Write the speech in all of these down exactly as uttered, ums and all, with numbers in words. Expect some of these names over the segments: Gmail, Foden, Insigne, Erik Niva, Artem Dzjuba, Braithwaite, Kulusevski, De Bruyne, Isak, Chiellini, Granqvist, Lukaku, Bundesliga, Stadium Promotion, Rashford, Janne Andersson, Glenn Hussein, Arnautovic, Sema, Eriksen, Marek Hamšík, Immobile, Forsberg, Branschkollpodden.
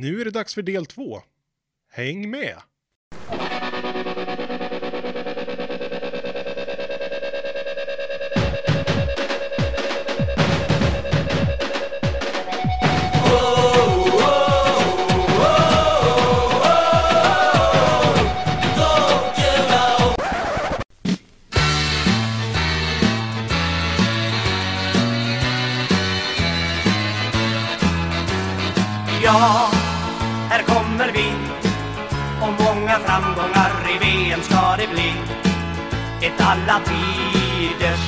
Nu är det dags för del två. Häng med! Ja, här kommer vi, och många framgångar i V M ska det bli. Ett alla tiders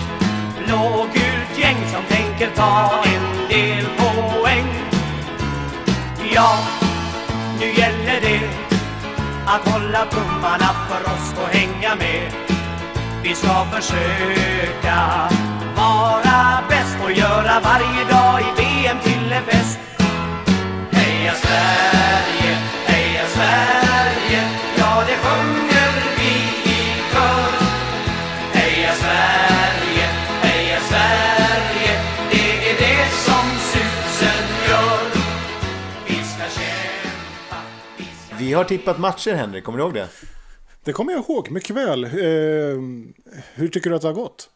blågult gäng som tänker ta en del poäng. Ja, nu gäller det att hålla tummarna för oss och hänga med. Vi ska försöka vara bäst och göra varje dag i V M till en fest. Heja Sverige, heja Sverige, ja det sjunger vi i kör. Heja Sverige, heja Sverige, det är det som susen gör. Vi ska kämpa, vi ska... Vi har tippat matcher, Henrik, kommer du ihåg det? Det kommer jag ihåg, mycket väl. Eh, hur tycker du att det har gått?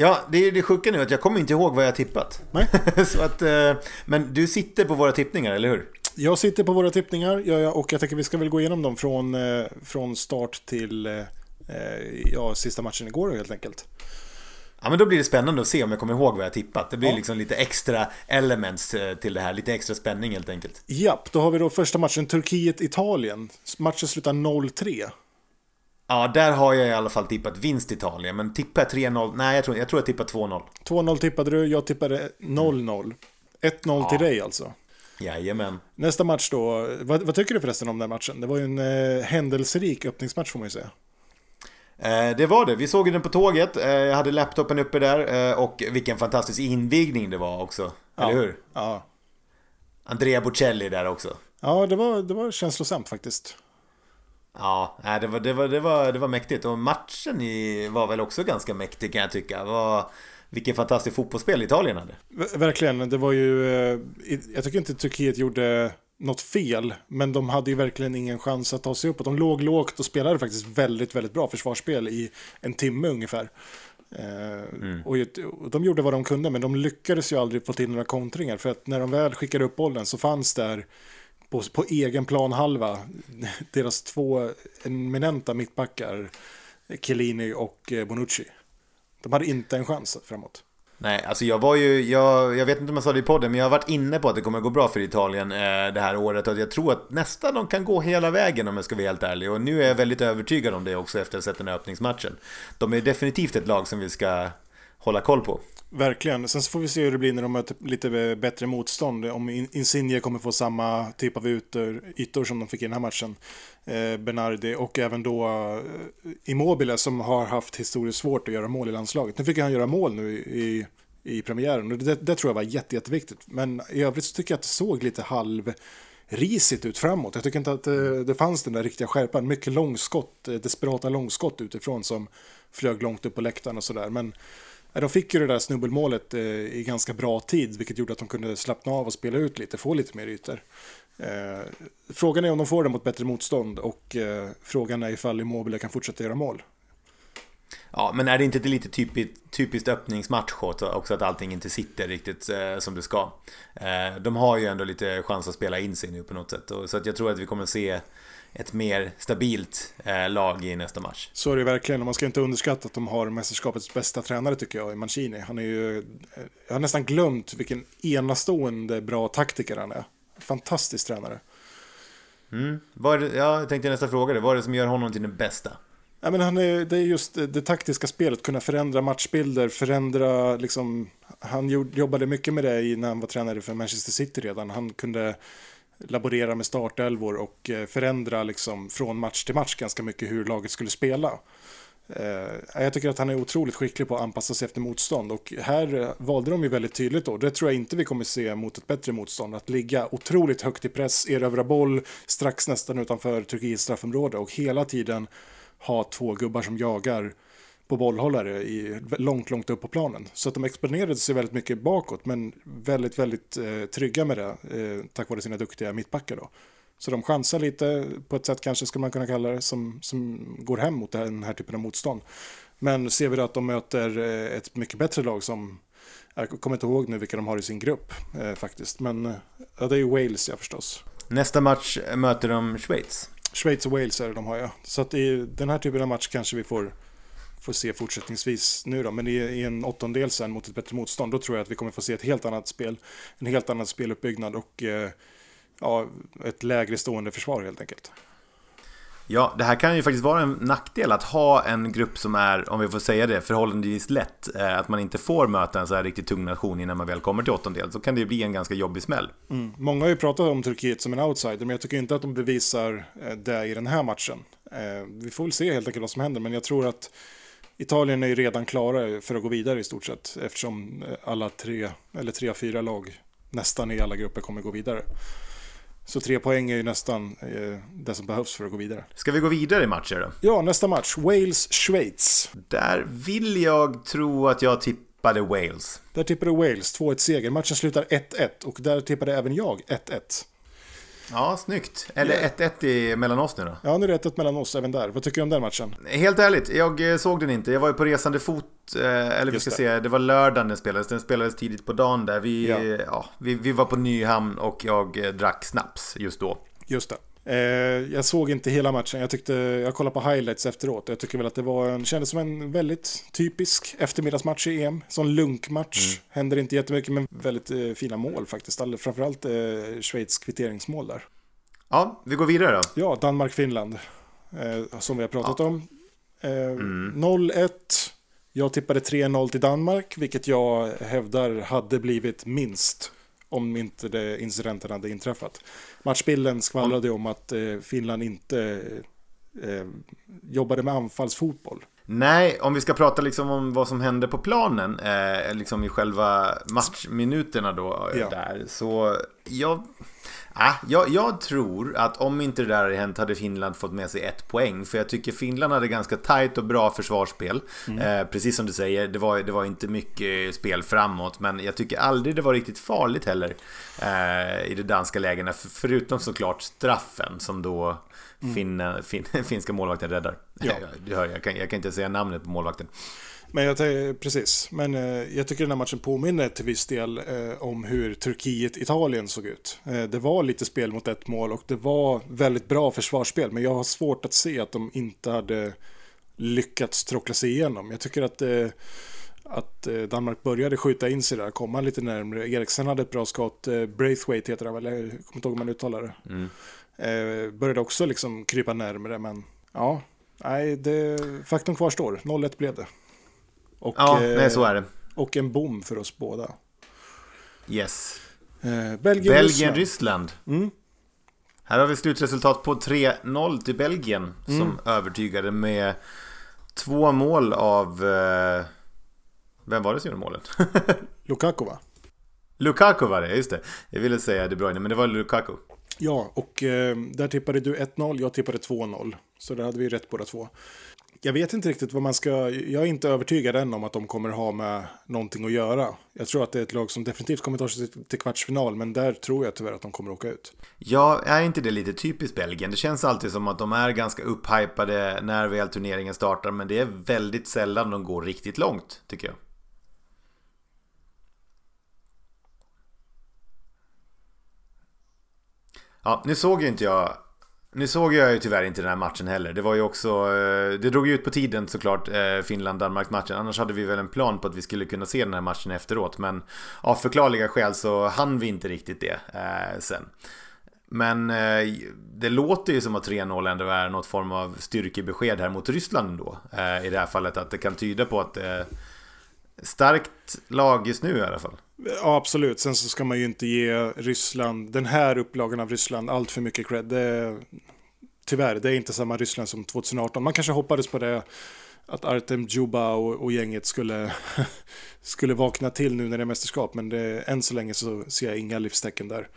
Ja, det är det sjuka nu att jag kommer inte ihåg vad jag tippat. Nej. Så att, men du sitter på våra tippningar, eller hur? Jag sitter på våra tippningar och jag tänker vi ska väl gå igenom dem från, från start till ja, sista matchen igår helt enkelt. Ja, men då blir det spännande att se om jag kommer ihåg vad jag tippat. Det blir ja. liksom lite extra elements till det här, lite extra spänning helt enkelt. Japp, då har vi då första matchen Turkiet-Italien. Matchen slutar noll tre. Ja, där har jag i alla fall tippat vinst Italien. Men tippar tre noll? Nej, jag tror, jag tror jag tippar två noll. två noll tippade du, jag tippade noll noll. ett noll ja. Till dig alltså. Jajamän. Nästa match då. Vad, vad tycker du förresten om den matchen? Det var ju en eh, händelserik öppningsmatch får man ju säga. Eh, det var det. Vi såg den på tåget. Eh, jag hade laptopen uppe där. Eh, och vilken fantastisk invigning det var också. Ja. Eller hur? Ja. Andrea Bocelli där också. Ja, det var, det var känslosamt faktiskt. Ja, det var, det, var, det, var, det var mäktigt. Och matchen i, var väl också ganska mäktig kan jag tycka. Var, vilken fantastisk fotbollsspel Italien hade. Verkligen, det var ju... Jag tycker inte Turkiet gjorde något fel, men de hade ju verkligen ingen chans att ta sig upp. De låg lågt och spelade faktiskt väldigt, väldigt bra försvarsspel i en timme ungefär. Mm. Och de gjorde vad de kunde, men de lyckades ju aldrig få till några kontringar. För att när de väl skickade upp bollen så fanns där... På, på egen plan halva deras två eminenta mittbackar Chiellini och Bonucci. De hade inte en chans framåt. Nej, alltså jag var ju jag, jag vet inte om jag sa det i podden, men jag har varit inne på att det kommer gå bra för Italien eh, det här året, och jag tror att nästan de kan gå hela vägen om jag ska vara helt ärlig. Och nu är jag väldigt övertygad om det också efter att ha sett den här öppningsmatchen. De är definitivt ett lag som vi ska hålla koll på. Verkligen. Sen så får vi se hur det blir när de möter lite bättre motstånd. Om Insigne kommer få samma typ av ytor, ytor som de fick i den här matchen. Eh, Bernardi och även då Immobile som har haft historiskt svårt att göra mål i landslaget. Nu fick han göra mål nu i, i premiären och det, det tror jag var jätte, jätteviktigt. Men i övrigt så tycker jag att det såg lite halvrisigt ut framåt. Jag tycker inte att det, det fanns den där riktiga skärpan. Mycket långskott, desperata långskott utifrån som flög långt upp på läktaren och sådär. Men de fick ju det där snubbelmålet i ganska bra tid, vilket gjorde att de kunde slappna av och spela ut lite, få lite mer ytor. Frågan är om de får det mot bättre motstånd, och frågan är ifall Immobile kan fortsätta göra mål. Ja, men är det inte lite typiskt, typiskt öppningsmatch också att allting inte sitter riktigt som det ska? De har ju ändå lite chans att spela in sig nu på något sätt, så att jag tror att vi kommer att se ett mer stabilt eh, lag i nästa match. Så är det verkligen, och man ska inte underskatta att de har mästerskapets bästa tränare tycker jag i Mancini. Han är ju, jag har nästan glömt vilken enastående bra taktiker han är. Fantastisk tränare. Mm. Var det, ja, jag tänkte nästa fråga, det var det som gör honom till den bästa? Ja, men han är, det är just det taktiska spelet, kunna förändra matchbilder, förändra liksom, han jobbade mycket med det när han var tränare för Manchester City redan. Han kunde laborera med startelvor och förändra liksom från match till match ganska mycket hur laget skulle spela. Jag tycker att han är otroligt skicklig på att anpassa sig efter motstånd, och här valde de ju väldigt tydligt då. Det tror jag inte vi kommer se mot ett bättre motstånd, att ligga otroligt högt i press, erövra boll strax nästan utanför Turkiets straffområde och hela tiden ha två gubbar som jagar på bollhållare i, långt, långt upp på planen. Så att de exponerade sig väldigt mycket bakåt, men väldigt, väldigt eh, trygga med det eh, tack vare sina duktiga mittbackar då. Så de chansar lite på ett sätt, kanske ska man kunna kalla det, som, som går hem mot den här typen av motstånd. Men ser vi då att de möter ett mycket bättre lag som, jag kommer inte ihåg nu vilka de har i sin grupp eh, faktiskt. Men ja, det är ju Wales, ja, förstås. Nästa match möter de Schweiz. Schweiz och Wales är det de har, ja. Så att i den här typen av match kanske vi får, får se fortsättningsvis nu då. Men i, i en åttondel sen mot ett bättre motstånd, då tror jag att vi kommer få se ett helt annat spel. En helt annan speluppbyggnad och eh, ja, ett lägre stående försvar helt enkelt. Ja, det här kan ju faktiskt vara en nackdel att ha en grupp som är, om vi får säga det, förhållandevis lätt. Att man inte får möta en så här riktigt tung nation innan man väl kommer till åttondel. Så kan det ju bli en ganska jobbig smäll. Mm. Många har ju pratat om Turkiet som en outsider, men jag tycker inte att de bevisar det i den här matchen. Vi får väl se helt enkelt vad som händer, men jag tror att Italien är ju redan klara för att gå vidare i stort sett. Eftersom alla tre, eller tre, fyra lag nästan i alla grupper kommer gå vidare. Så tre poäng är ju nästan eh, det som behövs för att gå vidare. Ska vi gå vidare i matcher då? Ja, nästa match. Wales-Schweiz. Där vill jag tro att jag tippade Wales. Där tippade Wales. två ett seger. Matchen slutar ett ett och där tippade även jag ett ett. Ja, snyggt. Eller ett ett yeah. i mellan oss nu då? Ja, nu är det ett ett mellan oss även där. Vad tycker du om den matchen? Helt ärligt, jag såg den inte. Jag var ju på resande fot, eller vi ska säga, det var lördagen den spelades. Den spelades tidigt på dagen där. Vi, ja. Ja, vi, vi var på Nyhamn och jag drack snaps just då. Just det. Eh, jag såg inte hela matchen. Jag, tyckte, jag kollade på highlights efteråt. Jag tycker väl att det var en, kändes som en väldigt typisk eftermiddagsmatch i E M. Sån lunkmatch. Mm. Händer inte jättemycket, men väldigt eh, fina mål faktiskt. All, framförallt eh, Schweiz kvitteringsmål där. Ja, vi går vidare då. Ja, Danmark-Finland. Eh, som vi har pratat ja. om. Eh, mm. noll ett. Jag tippade tre noll till Danmark, vilket jag hävdar hade blivit minst om inte det incidenten hade inträffat. Matchbilden skvallrade om att Finland inte eh, jobbade med anfallsfotboll. Nej, om vi ska prata liksom om vad som hände på planen eh, liksom i själva matchminuterna då, ja. där, så jag, äh, jag, jag tror att om inte det där hade hänt hade Finland fått med sig ett poäng. För jag tycker Finland hade ganska tajt och bra försvarsspel. Mm. eh, Precis som du säger, det var, det var inte mycket spel framåt. Men jag tycker aldrig det var riktigt farligt heller eh, i de danska lägena, för, förutom såklart straffen som då Mm. Finna, fin, finska målvakten räddar. Ja. Jag, jag, kan, jag kan inte säga namnet på målvakten. Men jag, precis. Men eh, jag tycker den här matchen påminner till viss del eh, om hur Turkiet-Italien såg ut. Eh, det var lite spel mot ett mål och det var väldigt bra försvarsspel. Men jag har svårt att se att de inte hade lyckats tråckla sig igenom. Jag tycker att... Eh, att Danmark började skjuta in sig där, komma lite närmare. Eriksen hade ett bra skott, Braithwaite heter det, eller jag kommer inte ihåg om man uttalar det. Mm. Eh, började också liksom krypa närmare, men ja, nej, det, faktum kvarstår. noll ett blev det. Och, ja, eh, nej, så är det. Och en bom för oss båda. Yes. Eh, Belgien, Belgien, Ryssland. Mm. Här har vi slutresultat på tre noll till Belgien mm. som övertygade med två mål av... Eh, Vem var det som gjorde målet? Lukaku, va? Lukaku var det, just det. Jag ville säga De Bruyne, men det var Lukaku. Ja, och eh, där tippade du ett noll, jag tippade två noll. Så där hade vi rätt båda två. Jag vet inte riktigt vad man ska... Jag är inte övertygad än om att de kommer ha med någonting att göra. Jag tror att det är ett lag som definitivt kommer ta sig till kvartsfinal, men där tror jag tyvärr att de kommer åka ut. Ja, är inte det lite typiskt Belgien? Det känns alltid som att de är ganska upphypade när väl turneringen startar, men det är väldigt sällan de går riktigt långt, tycker jag. Ja, nu såg ju inte jag nu såg jag ju tyvärr inte den här matchen heller. Det var ju också, det drog ju ut på tiden såklart, Finland-Danmark-matchen. Annars hade vi väl en plan på att vi skulle kunna se den här matchen efteråt, men av förklarliga skäl så hann vi inte riktigt det eh, sen. Men eh, det låter ju som att tre noll ändå är något form av styrkebesked här mot Ryssland då, eh, i det här fallet, att det kan tyda på att eh, starkt lag just nu i alla fall. Ja, absolut. Sen så ska man ju inte ge Ryssland, den här upplagan av Ryssland, allt för mycket cred. Det, tyvärr, det är inte samma Ryssland som tjugoarton. Man kanske hoppades på det, att Artem Dzjuba och, och gänget skulle, skulle vakna till nu när det är mästerskap. Men det, än så länge så ser jag inga livstecken där.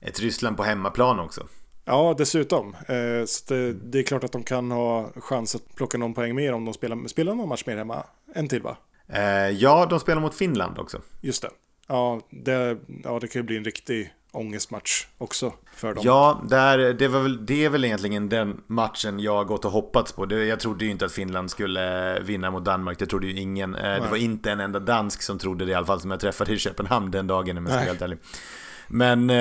Ett Ryssland på hemmaplan också. Ja, dessutom. Eh, så det, det är klart att de kan ha chans att plocka någon poäng mer om de spelar, spelar någon match mer hemma. En till, va? Eh, ja, de spelar mot Finland också. Just det. Ja, det, ja, det kan ju bli en riktig ångestmatch också för dem. Ja, där, det, var väl, det är väl egentligen den matchen jag har gått och hoppats på. Det, jag trodde ju inte att Finland skulle vinna mot Danmark. Det trodde ju ingen. Eh, det var inte en enda dansk som trodde det, i alla fall som jag träffade i Köpenhamn den dagen, om jag ska helt ärlig. Men eh,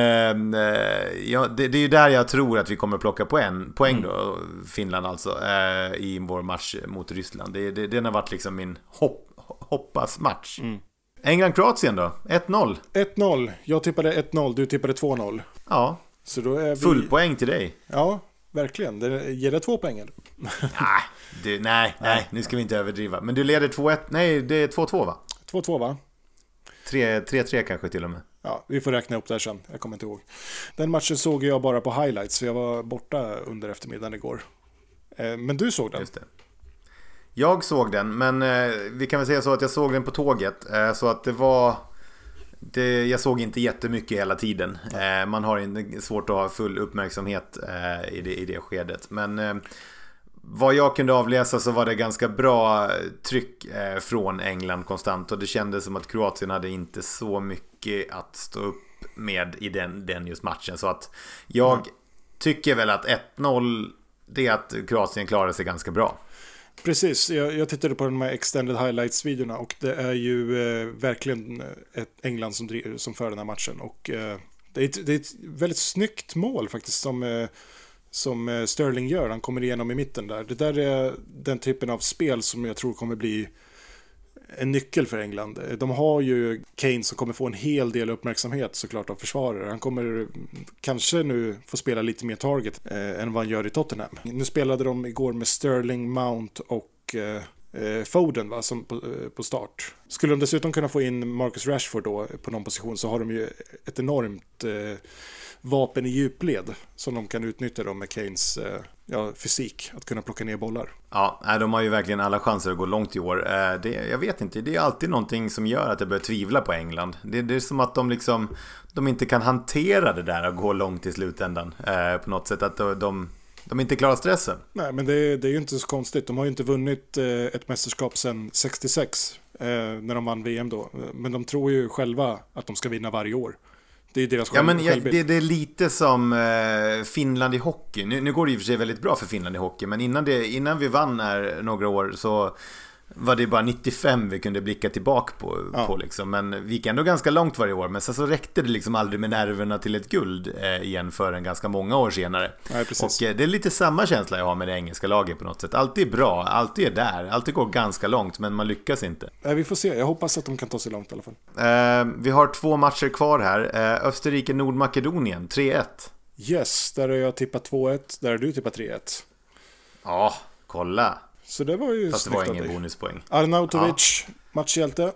ja, det, det är ju där jag tror att vi kommer plocka poäng, poäng då, mm. Finland alltså, eh, i vår match mot Ryssland. Det, det, den har varit liksom min hopp, hoppasmatch. Mm. England-Kroatien då? ett noll. ett noll. Jag tippade ett noll, du tippade två noll. Ja, så då är vi... full poäng till dig. Ja, verkligen. Det ger det två poäng. nej, du, nej, nej, nu ska vi inte överdriva. Men du leder två ett. Nej, det är två två, va? två två, va? tre tre kanske till och med. Ja, vi får räkna upp det här sen, jag kommer inte ihåg. Den matchen såg jag bara på highlights, för jag var borta under eftermiddagen igår. Men du såg den. Just det. Jag såg den, men vi kan väl säga så att jag såg den på tåget. Så att det var det, jag såg inte jättemycket hela tiden. Man har svårt att ha full uppmärksamhet i det, i det skedet. Men vad jag kunde avläsa så var det ganska bra tryck från England konstant, och det kändes som att Kroatien hade inte så mycket att stå upp med i den, den just matchen. Så att jag tycker väl att ett noll, det är att Kroatien klarade sig ganska bra. Precis, jag, jag tittade på de här extended highlights-videorna, och det är ju eh, verkligen ett England som, driver, som för den här matchen, och eh, det, är ett, det är ett väldigt snyggt mål faktiskt som... Eh, som Sterling gör, han kommer igenom i mitten där. Det där är den typen av spel som jag tror kommer bli en nyckel för England. De har ju Kane som kommer få en hel del uppmärksamhet såklart av försvarare. Han kommer kanske nu få spela lite mer target eh, än vad han gör i Tottenham. Nu spelade de igår med Sterling, Mount och eh, Foden, va, som på, eh, på start. Skulle de dessutom kunna få in Marcus Rashford då på någon position, så har de ju ett enormt... Eh, vapen i djupled som de kan utnyttja då med Kanes ja, fysik att kunna plocka ner bollar. Ja, de har ju verkligen alla chanser att gå långt i år. Det, jag vet inte, det är alltid någonting som gör att jag börjar tvivla på England. Det, det är som att de liksom de inte kan hantera det där att gå långt i slutändan på något sätt, att de, de inte klarar stressen. Nej, men det, det är ju inte så konstigt. De har ju inte vunnit ett mästerskap sedan sextiosex när de vann V M då. Men de tror ju själva att de ska vinna varje år. Det är, deras ja, men jag, det, det är lite som eh, Finland i hockey. Nu, nu går det ju för sig väldigt bra för Finland i hockey, men innan, det, innan vi vann här några år så var det bara nittiofem vi kunde blicka tillbaka på, ja. på liksom. Men vi gick ändå ganska långt varje år, men sen så räckte det liksom aldrig med nerverna till ett guld eh, igen förrän ganska många år senare. Nej, och eh, det är lite samma känsla jag har med det engelska laget på något sätt. Allt är bra, allt är där, allt går ganska långt, men man lyckas inte. Nej, vi får se, jag hoppas att de kan ta sig långt i alla fall. eh, Vi har två matcher kvar här. eh, Österrike-Nordmakedonien, tre ett. Yes, där har jag tippat två ett, där har du tippat tre ett. Ja, kolla. Så det var ju, fast det var ingen dig. Bonuspoäng. Arnautovic, ja. Matchhjälte.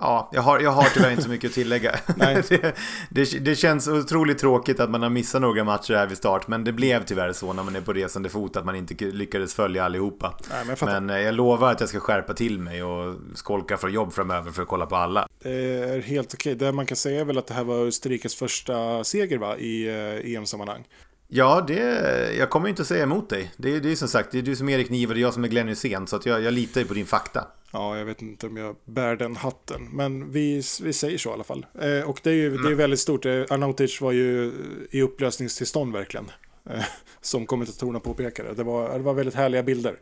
Ja, jag har, jag har tyvärr inte så mycket att tillägga. Nej. Det, det, det känns otroligt tråkigt att man har missat några matcher här vid start, men det blev tyvärr så när man är på resande fot att man inte lyckades följa allihopa. Nej, men, jag fattar. Men jag lovar att jag ska skärpa till mig och skolka för jobb framöver för att kolla på alla. Det är helt okej. Det man kan säga är väl att det här var Österrikes första seger, va, i E M-sammanhang. Ja, det, jag kommer ju inte att säga emot dig. Det, det är som sagt, det är du som Erik Niva och det är jag som är Glenn Hussein, så att jag, jag litar ju på din fakta. Ja, jag vet inte om jag bär den hatten, men vi, vi säger så i alla fall. Eh, och det är ju mm. det är väldigt stort. Arnautic var ju i upplösningstillstånd verkligen, eh, som kommentatorerna påpekade. Det var, det var väldigt härliga bilder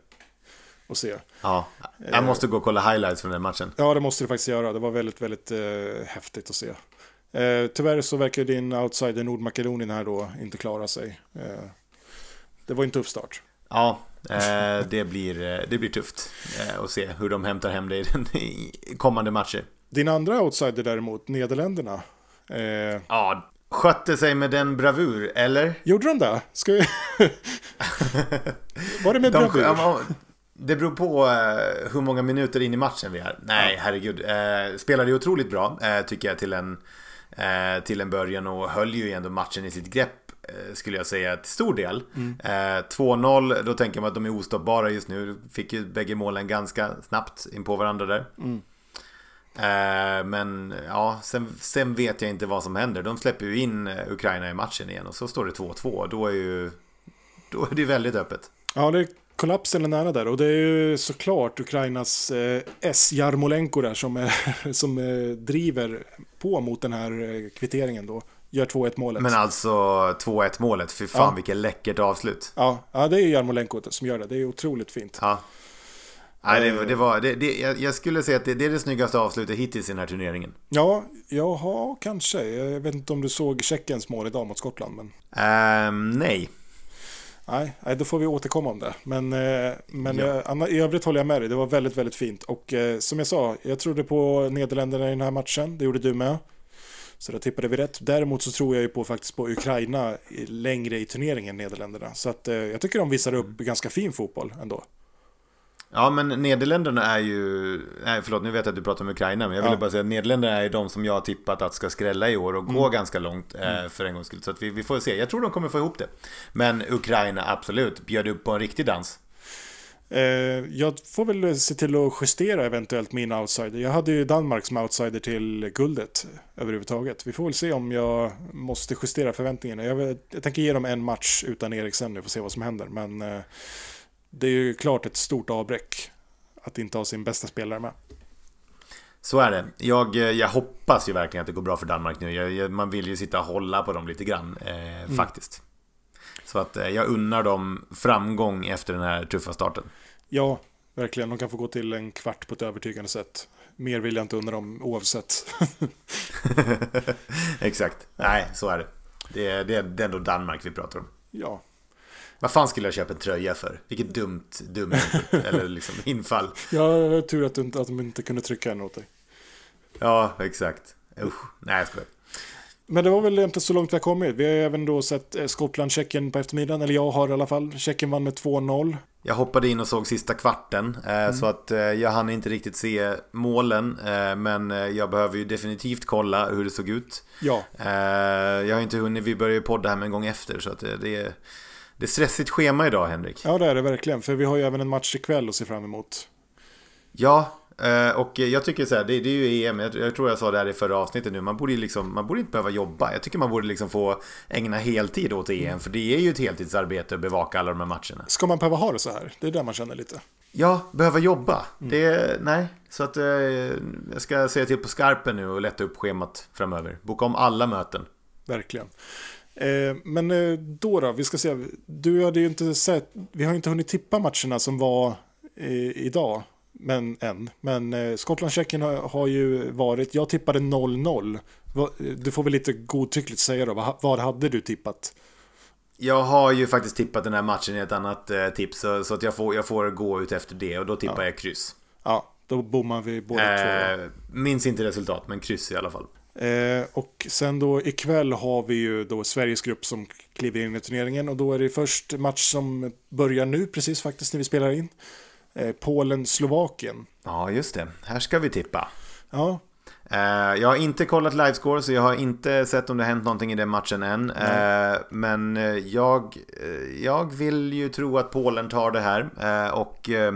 att se. Ja, jag måste gå och kolla highlights från den matchen. Ja, det måste du faktiskt göra. Det var väldigt, väldigt eh, häftigt att se. Eh, tyvärr så verkar din outsider Nordmakedonien här då inte klara sig. Eh, det var en tuff start. Ja, eh, det, blir, det blir tufft eh, att se hur de hämtar hem det i, den, i kommande matcher. Din andra outsider däremot, Nederländerna. Eh, ja, skötte sig med den bravur, eller? Gjorde de det? Ska vi... Var det med de, bravur? Ja, det beror på eh, hur många minuter in i matchen vi är. Nej, herregud. Eh, spelade ju otroligt bra, eh, tycker jag, till en... till en början, och höll ju ändå matchen i sitt grepp, skulle jag säga, till stor del. Mm. två noll, då tänker man att de är ostoppbara just nu. Fick ju bägge målen ganska snabbt in på varandra där. Mm. Eh, men ja, sen, sen vet jag inte vad som händer. De släpper ju in Ukraina i matchen igen och så står det två två. Då är ju då är det väldigt öppet. Ja, det kollapsen är nära där, och det är ju såklart Ukrainas eh, S. Jarmolenko där som, är, som eh, driver på mot den här eh, kvitteringen då. Gör två ett målet. Men alltså två ett målet, för fan ja. Vilket läckert avslut. Ja, ja det är Jarmolenko som gör det, det är otroligt fint. Ja. Nej, det, det var, det, det, jag skulle säga att det, det är det snyggaste avslutet hittills i den här turneringen. Ja, jaha, kanske. Jag vet inte om du såg Tjeckiens mål idag mot Skottland. Men... Um, nej. Nej, då får vi återkomma om det. Men, men ja. jag, i övrigt håller jag med dig. Det var väldigt, väldigt fint. Och som jag sa, jag trodde på Nederländerna i den här matchen. Det gjorde du med. Så då tippade vi rätt. Däremot så tror jag ju på, faktiskt på Ukraina längre i turneringen än Nederländerna. Så att, jag tycker de visar upp ganska fin fotboll ändå. Ja, men Nederländerna är ju... Nej, förlåt, nu vet jag att du pratar om Ukraina. Men jag ville ja. bara säga att Nederländerna är de som jag har tippat att ska skrälla i år och mm. gå ganska långt eh, för en gångs skull. Så att vi, vi får se. Jag tror de kommer få ihop det. Men Ukraina, absolut. Bjöd upp på en riktig dans. Eh, jag får väl se till att justera eventuellt min outsider. Jag hade ju Danmark som outsider till guldet överhuvudtaget. Vi får väl se om jag måste justera förväntningarna. Jag, vill, jag tänker ge dem en match utan Eriksen nu och se vad som händer. Men... Eh, det är ju klart ett stort avbräck att inte ha sin bästa spelare med. Så är det. Jag, jag hoppas ju verkligen att det går bra för Danmark nu. Jag, jag, man vill ju sitta och hålla på dem lite grann, eh, mm. faktiskt. Så att eh, jag unnar dem framgång efter den här tuffa starten. Ja, verkligen. De kan få gå till en kvart på ett övertygande sätt. Mer vill jag inte unna dem oavsett. Exakt. Nej, så är det. Det är, det är, det är ändå Danmark vi pratar om. Ja. Vad fan skulle jag köpa en tröja för? Vilket dumt, dumt eller liksom infall. Ja, det var tur att, du, att de inte kunde trycka en åt dig. Ja, exakt. Usch, nej jag skojar. Men det var väl inte så långt vi har kommit. Vi har även då sett Skottland-Tjeckien på eftermiddagen. Eller jag har i alla fall. Tjeckien vann med två noll. Jag hoppade in och såg sista kvarten. Eh, mm. Så att eh, jag hann inte riktigt se målen. Eh, men jag behöver ju definitivt kolla hur det såg ut. Ja. Eh, jag har inte hunnit. Vi började ju podda här med en gång efter. Så att eh, det är... Det är stressigt schema idag, Henrik. Ja, det är det verkligen. För vi har ju även en match ikväll att se fram emot. Ja, och jag tycker så här, det, det är ju E M. Jag tror jag sa det här i förra avsnittet nu. Man borde, liksom, man borde inte behöva jobba. Jag tycker man borde liksom få ägna heltid åt E M. Mm. För det är ju ett heltidsarbete att bevaka alla de här matcherna. Ska man behöva ha det så här? Det är där man känner lite. Ja, behöva jobba. Mm. Det, nej, så att jag ska säga till på skarpen nu och lätta upp schemat framöver. Boka om alla möten. Verkligen. Men då då, vi ska se. Du hade ju inte sett, vi har inte hunnit tippa matcherna som var idag, men än. Men Skottland-Tjeckien har ju varit, jag tippade noll noll. Du får väl lite godtyckligt säga då, vad hade du tippat? Jag har ju faktiskt tippat den här matchen i ett annat tips, så att jag får, jag får gå ut efter det och då tippar ja. jag kryss. Ja, då bommar vi båda eh, två. Minns inte resultat, men kryss i alla fall. Eh, och sen då ikväll har vi ju då Sveriges grupp som kliver in i turneringen, och då är det först match som börjar nu precis faktiskt när vi spelar in, eh, Polen-Slovakien. Ja just det, här ska vi tippa. Ja. eh, Jag har inte kollat livescore, så jag har inte sett om det har hänt någonting i den matchen än. eh, Men jag, jag vill ju tro att Polen tar det här. eh, Och... Eh,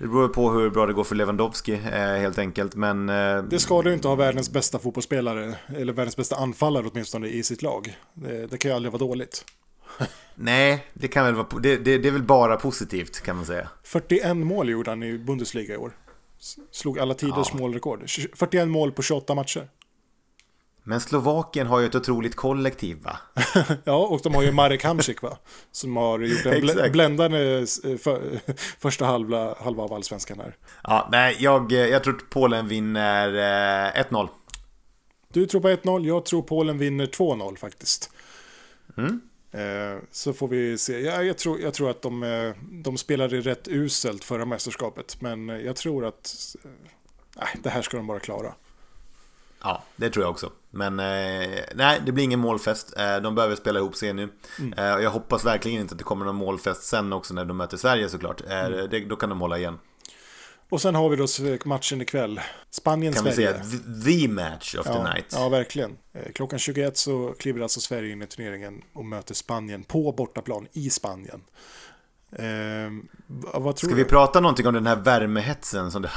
Det beror på hur bra det går för Lewandowski eh, helt enkelt, men eh, det ska du inte ha världens bästa fotbollsspelare eller världens bästa anfallare åtminstone i sitt lag. Det, det kan ju aldrig vara dåligt. Nej, det kan väl vara det, det, det är väl bara positivt kan man säga. fyrtioett mål gjorde han i Bundesliga i år. Slog alla tiders ja. målrekord. fyrtioett mål på tjugoåtta matcher. Men Slovakien har ju ett otroligt kollektiv va? Ja, och de har ju Marek Hamšík va? Som har gjort en bl- bländande för, första halva, halva av allsvenskan här. Ja, nej, jag, jag tror att Polen vinner eh, ett noll. Du tror på ett noll, jag tror Polen vinner två noll faktiskt. Mm. Eh, så får vi se. Ja, jag, tror, jag tror att de, de spelade rätt uselt förra mästerskapet. Men jag tror att eh, det här ska de bara klara. Ja, det tror jag också. Men eh, nej, det blir ingen målfest. eh, De behöver spela ihop sig nu. mm. eh, Och jag hoppas verkligen inte att det kommer någon målfest sen också när de möter Sverige såklart. eh, mm. det, Då kan de hålla igen. Och sen har vi då matchen ikväll, Spanien-Sverige. Kan vi säga the match of ja, the night. Ja, verkligen. eh, Klockan tjugoett så kliver alltså Sverige in i turneringen och möter Spanien på bortaplan i Spanien. Eh, vad tror Ska du? Vi prata någonting om den här värmehetsen som det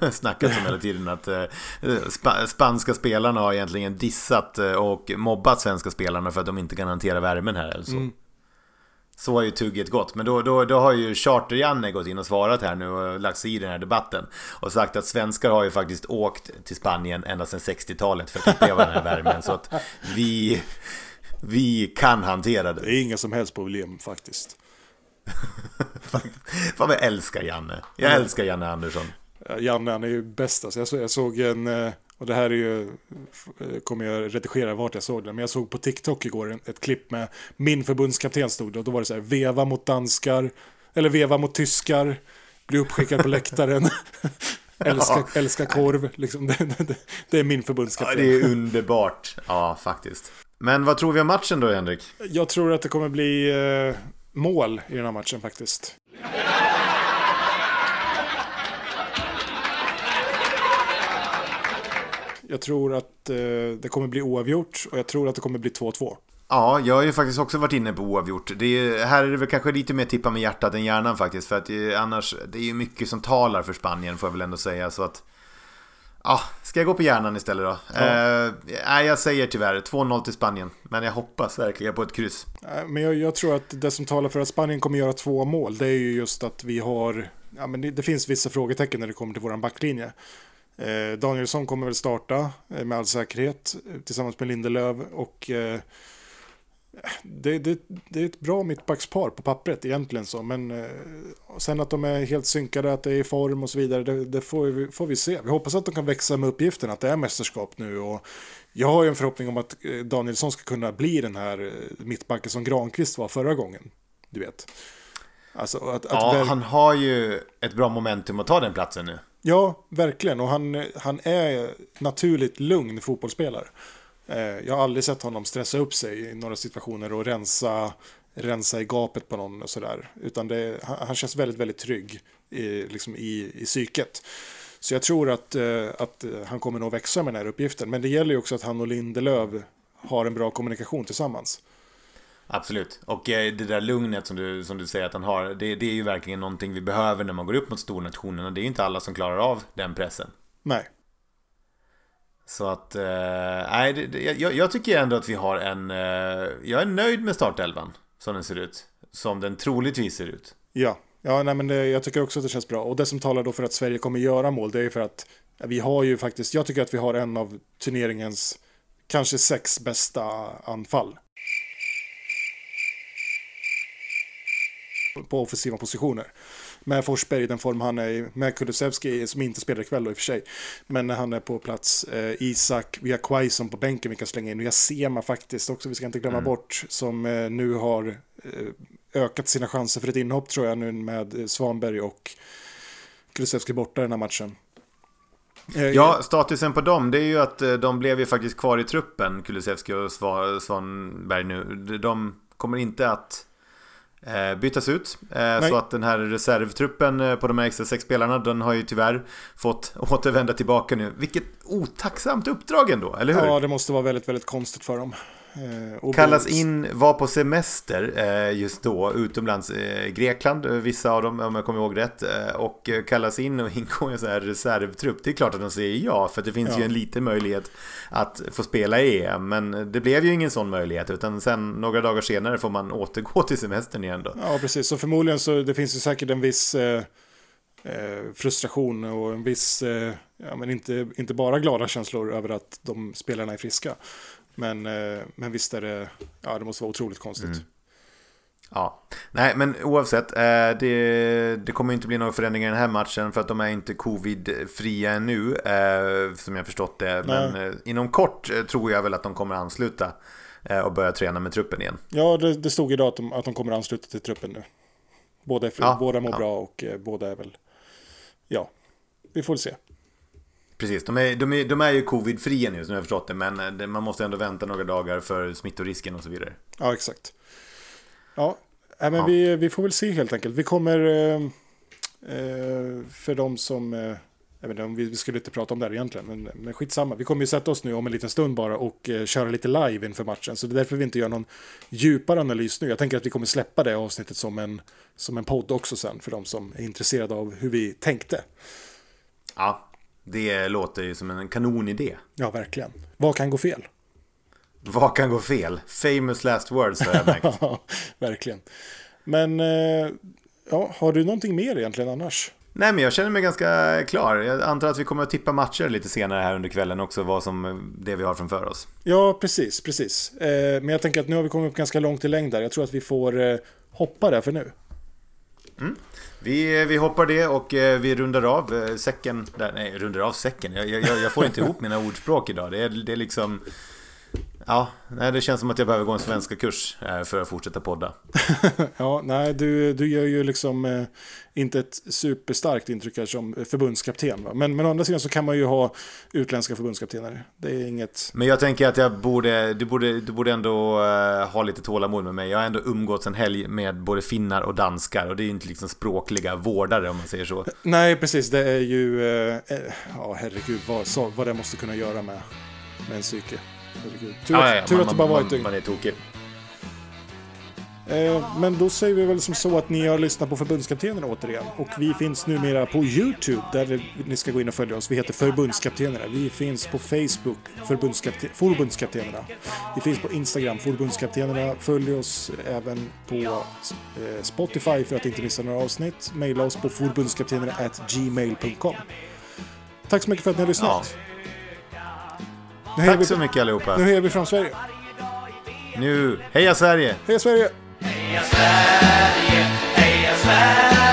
har snackats om hela tiden, att eh, sp- spanska spelarna har egentligen dissat och mobbat svenska spelarna för att de inte kan hantera värmen här eller så. Mm. Så har ju tugget gått. Men då, då, då har ju Charter-Janne gått in och svarat här nu och lagt sig i den här debatten och sagt att svenskar har ju faktiskt åkt till Spanien ända sedan sextiotalet för att uppleva den här värmen, så att vi, vi kan hantera det. Det är inga som helst problem faktiskt. Fan, jag älskar Janne. Jag älskar Janne Andersson. Janne, han är ju bäst. Alltså, jag, såg, jag såg en... Och det här är ju, kommer jag redigera vart jag såg det, men jag såg på TikTok igår ett klipp med min förbundskapten stod, och då var det så här: veva mot danskar, eller veva mot tyskar, bli uppskickad på läktaren. älska, älska korv liksom. det, det, det är min förbundskapten. Ja, det är underbart, ja faktiskt. Men vad tror vi om matchen då, Henrik? Jag tror att det kommer bli eh, mål i den här matchen faktiskt. Jag tror att eh, det kommer bli oavgjort, och jag tror att det kommer bli två två. Ja, jag har ju faktiskt också varit inne på oavgjort. Det är, här är det väl kanske lite mer tippa med hjärtat än hjärnan faktiskt. För att eh, annars, det är ju mycket som talar för Spanien får jag väl ändå säga. Så att, ja, ska jag gå på hjärnan istället då? Ja. Eh, nej, jag säger tyvärr två noll till Spanien. Men jag hoppas verkligen på ett kryss. Men jag, jag tror att det som talar för att Spanien kommer göra två mål, det är ju just att vi har... Ja, men det, det finns vissa frågetecken när det kommer till våran backlinje. Eh, Danielsson kommer väl starta eh, med all säkerhet tillsammans med Lindelöf, och eh, det, det, det är ett bra mittbackspar på pappret egentligen så, men eh, sen att de är helt synkade, att det är i form och så vidare, det, det får, vi, får vi se. Vi hoppas att de kan växa med uppgiften att det är mästerskap nu, och jag har ju en förhoppning om att Danielsson ska kunna bli den här mittbacken som Granqvist var förra gången, du vet. Alltså, att, att ja, väl... han har ju ett bra momentum att ta den platsen nu. Ja, verkligen. Och han, han är naturligt lugn fotbollsspelare. Eh, jag har aldrig sett honom stressa upp sig i några situationer och rensa, rensa i gapet på någon och sådär. Utan det, han, han känns väldigt, väldigt trygg i, liksom i, i psyket. Så jag tror att, eh, att han kommer nog växa med den här uppgiften. Men det gäller ju också att han och Lindelöf har en bra kommunikation tillsammans. Absolut, och det där lugnet som du, som du säger att han har, det, det är ju verkligen någonting vi behöver när man går upp mot stornationerna. Det är ju inte alla som klarar av den pressen. Nej. Så att, nej, det, jag, jag tycker ändå att vi har en, jag är nöjd med startelvan som den ser ut, som den troligtvis ser ut. Ja, ja nej, men det, jag tycker också att det känns bra. Och det som talar då för att Sverige kommer göra mål, det är ju för att vi har ju faktiskt, jag tycker att vi har en av turneringens kanske sex bästa anfall på offensiva positioner, med Forsberg i den form han är, med Kulusevski som inte spelar ikväll då i och för sig, men när han är på plats, eh, Isak, vi har Kwajson på bänken vi kan slänga in, vi har Sema faktiskt också, vi ska inte glömma mm. bort, som eh, nu har eh, ökat sina chanser för ett inhopp tror jag nu med eh, Svanberg och Kulusevski borta den här matchen. Ja, statusen på dem, det är ju att eh, de blev ju faktiskt kvar i truppen, Kulusevski och Sva- Svanberg nu, de kommer inte att bytas ut. Nej. Så att den här reservtruppen på de här extra sex spelarna, den har ju tyvärr fått återvända tillbaka nu. Vilket otacksamt uppdrag ändå, eller hur? Ja, det måste vara väldigt, väldigt konstigt för dem. Och kallas in, var på semester just då, utomlands Grekland, vissa av dem om jag kommer ihåg rätt, och kallas in och ingår i en sån här reservtrupp. Det är klart att de säger ja, för det finns ja. ju en liten möjlighet att få spela E M, men det blev ju ingen sån möjlighet, utan sen några dagar senare får man återgå till semestern igen då. Ja, precis, så förmodligen så det finns ju säkert en viss eh, frustration och en viss eh, ja, men inte, inte bara glada känslor över att de spelarna är friska. Men, men visst är det, ja, det måste vara otroligt konstigt. Mm. Ja, nej, men oavsett, det, det kommer inte bli några förändringar i den här matchen för att de är inte covid-fria ännu, som jag förstått det. Nej. Men inom kort tror jag väl att de kommer ansluta och börja träna med truppen igen. Ja, det, det stod idag att de, att de kommer ansluta till truppen nu. Båda, är fri, ja, båda mår ja. bra och båda är väl, ja, vi får se. Precis, de är, de, är, de är ju covid-fria nu som jag har förstått det, men man måste ändå vänta några dagar för smittorisken och så vidare. Ja, exakt. Ja, äh, men ja. Vi, vi får väl se helt enkelt. Vi kommer, eh, för de som Jag vet inte, vi skulle inte prata om det egentligen, men, men skitsamma. Vi kommer ju sätta oss nu om en liten stund bara och eh, köra lite live inför matchen. Så det är därför vi inte gör någon djupare analys nu. Jag tänker att vi kommer släppa det avsnittet som en, som en podd också sen för de som är intresserade av hur vi tänkte. Ja, det låter ju som en kanonidé. Ja, verkligen. Vad kan gå fel? Vad kan gå fel? Famous last words har jag märkt. Verkligen. Men eh, ja, har du någonting mer egentligen annars? Nej, men jag känner mig ganska klar. Jag antar att vi kommer att tippa matcher lite senare här under kvällen också, vad som det vi har framför oss. Ja, precis, precis. Eh, men jag tänker att nu har vi kommit upp ganska långt i längd där. Jag tror att vi får eh, hoppa där för nu. Mm. Vi, vi hoppar det och eh, vi rundar av eh, säcken. Där. Nej, rundar av säcken. Jag, jag, jag får inte ihop mina ordspråk idag. Det är, det är liksom... Ja, nej, det känns som att jag behöver gå en svenska kurs för att fortsätta podda. Ja, nej, du, du gör ju liksom eh, inte ett superstarkt intryck som förbundskapten, va? Men, men å andra sidan så kan man ju ha utländska förbundskaptener. Det är inget... Men jag tänker att jag borde, du, borde, du borde ändå eh, ha lite tålamod med mig. Jag har ändå umgått en helg med både finnar och danskar, och det är ju inte liksom språkliga vårdare om man säger så. Nej, precis, det är ju eh, ja, herregud, vad, så, vad det måste kunna göra med, med en psyke. Herregud. Tur att, ah, ja, tur man, att det bara var ett dygn. Man är tokig. eh, Men då säger vi väl som så att ni har lyssnat på Förbundskaptenerna återigen. Och vi finns numera på YouTube, där ni ska gå in och följa oss. Vi heter Förbundskaptenerna. Vi finns på Facebook, Förbundskapten- Förbundskaptenerna. Vi finns på Instagram, Förbundskaptenerna. Följ oss även på eh, Spotify för att inte missa några avsnitt. Maila oss på förbundskaptenerna at gmail dot com. Tack så mycket för att ni har lyssnat. Ja. Nu Tack vi... så mycket allihopa. Nu hejar vi fram Sverige. Nu, heja Sverige. Heja Sverige. Heja Sverige. Heja Sverige.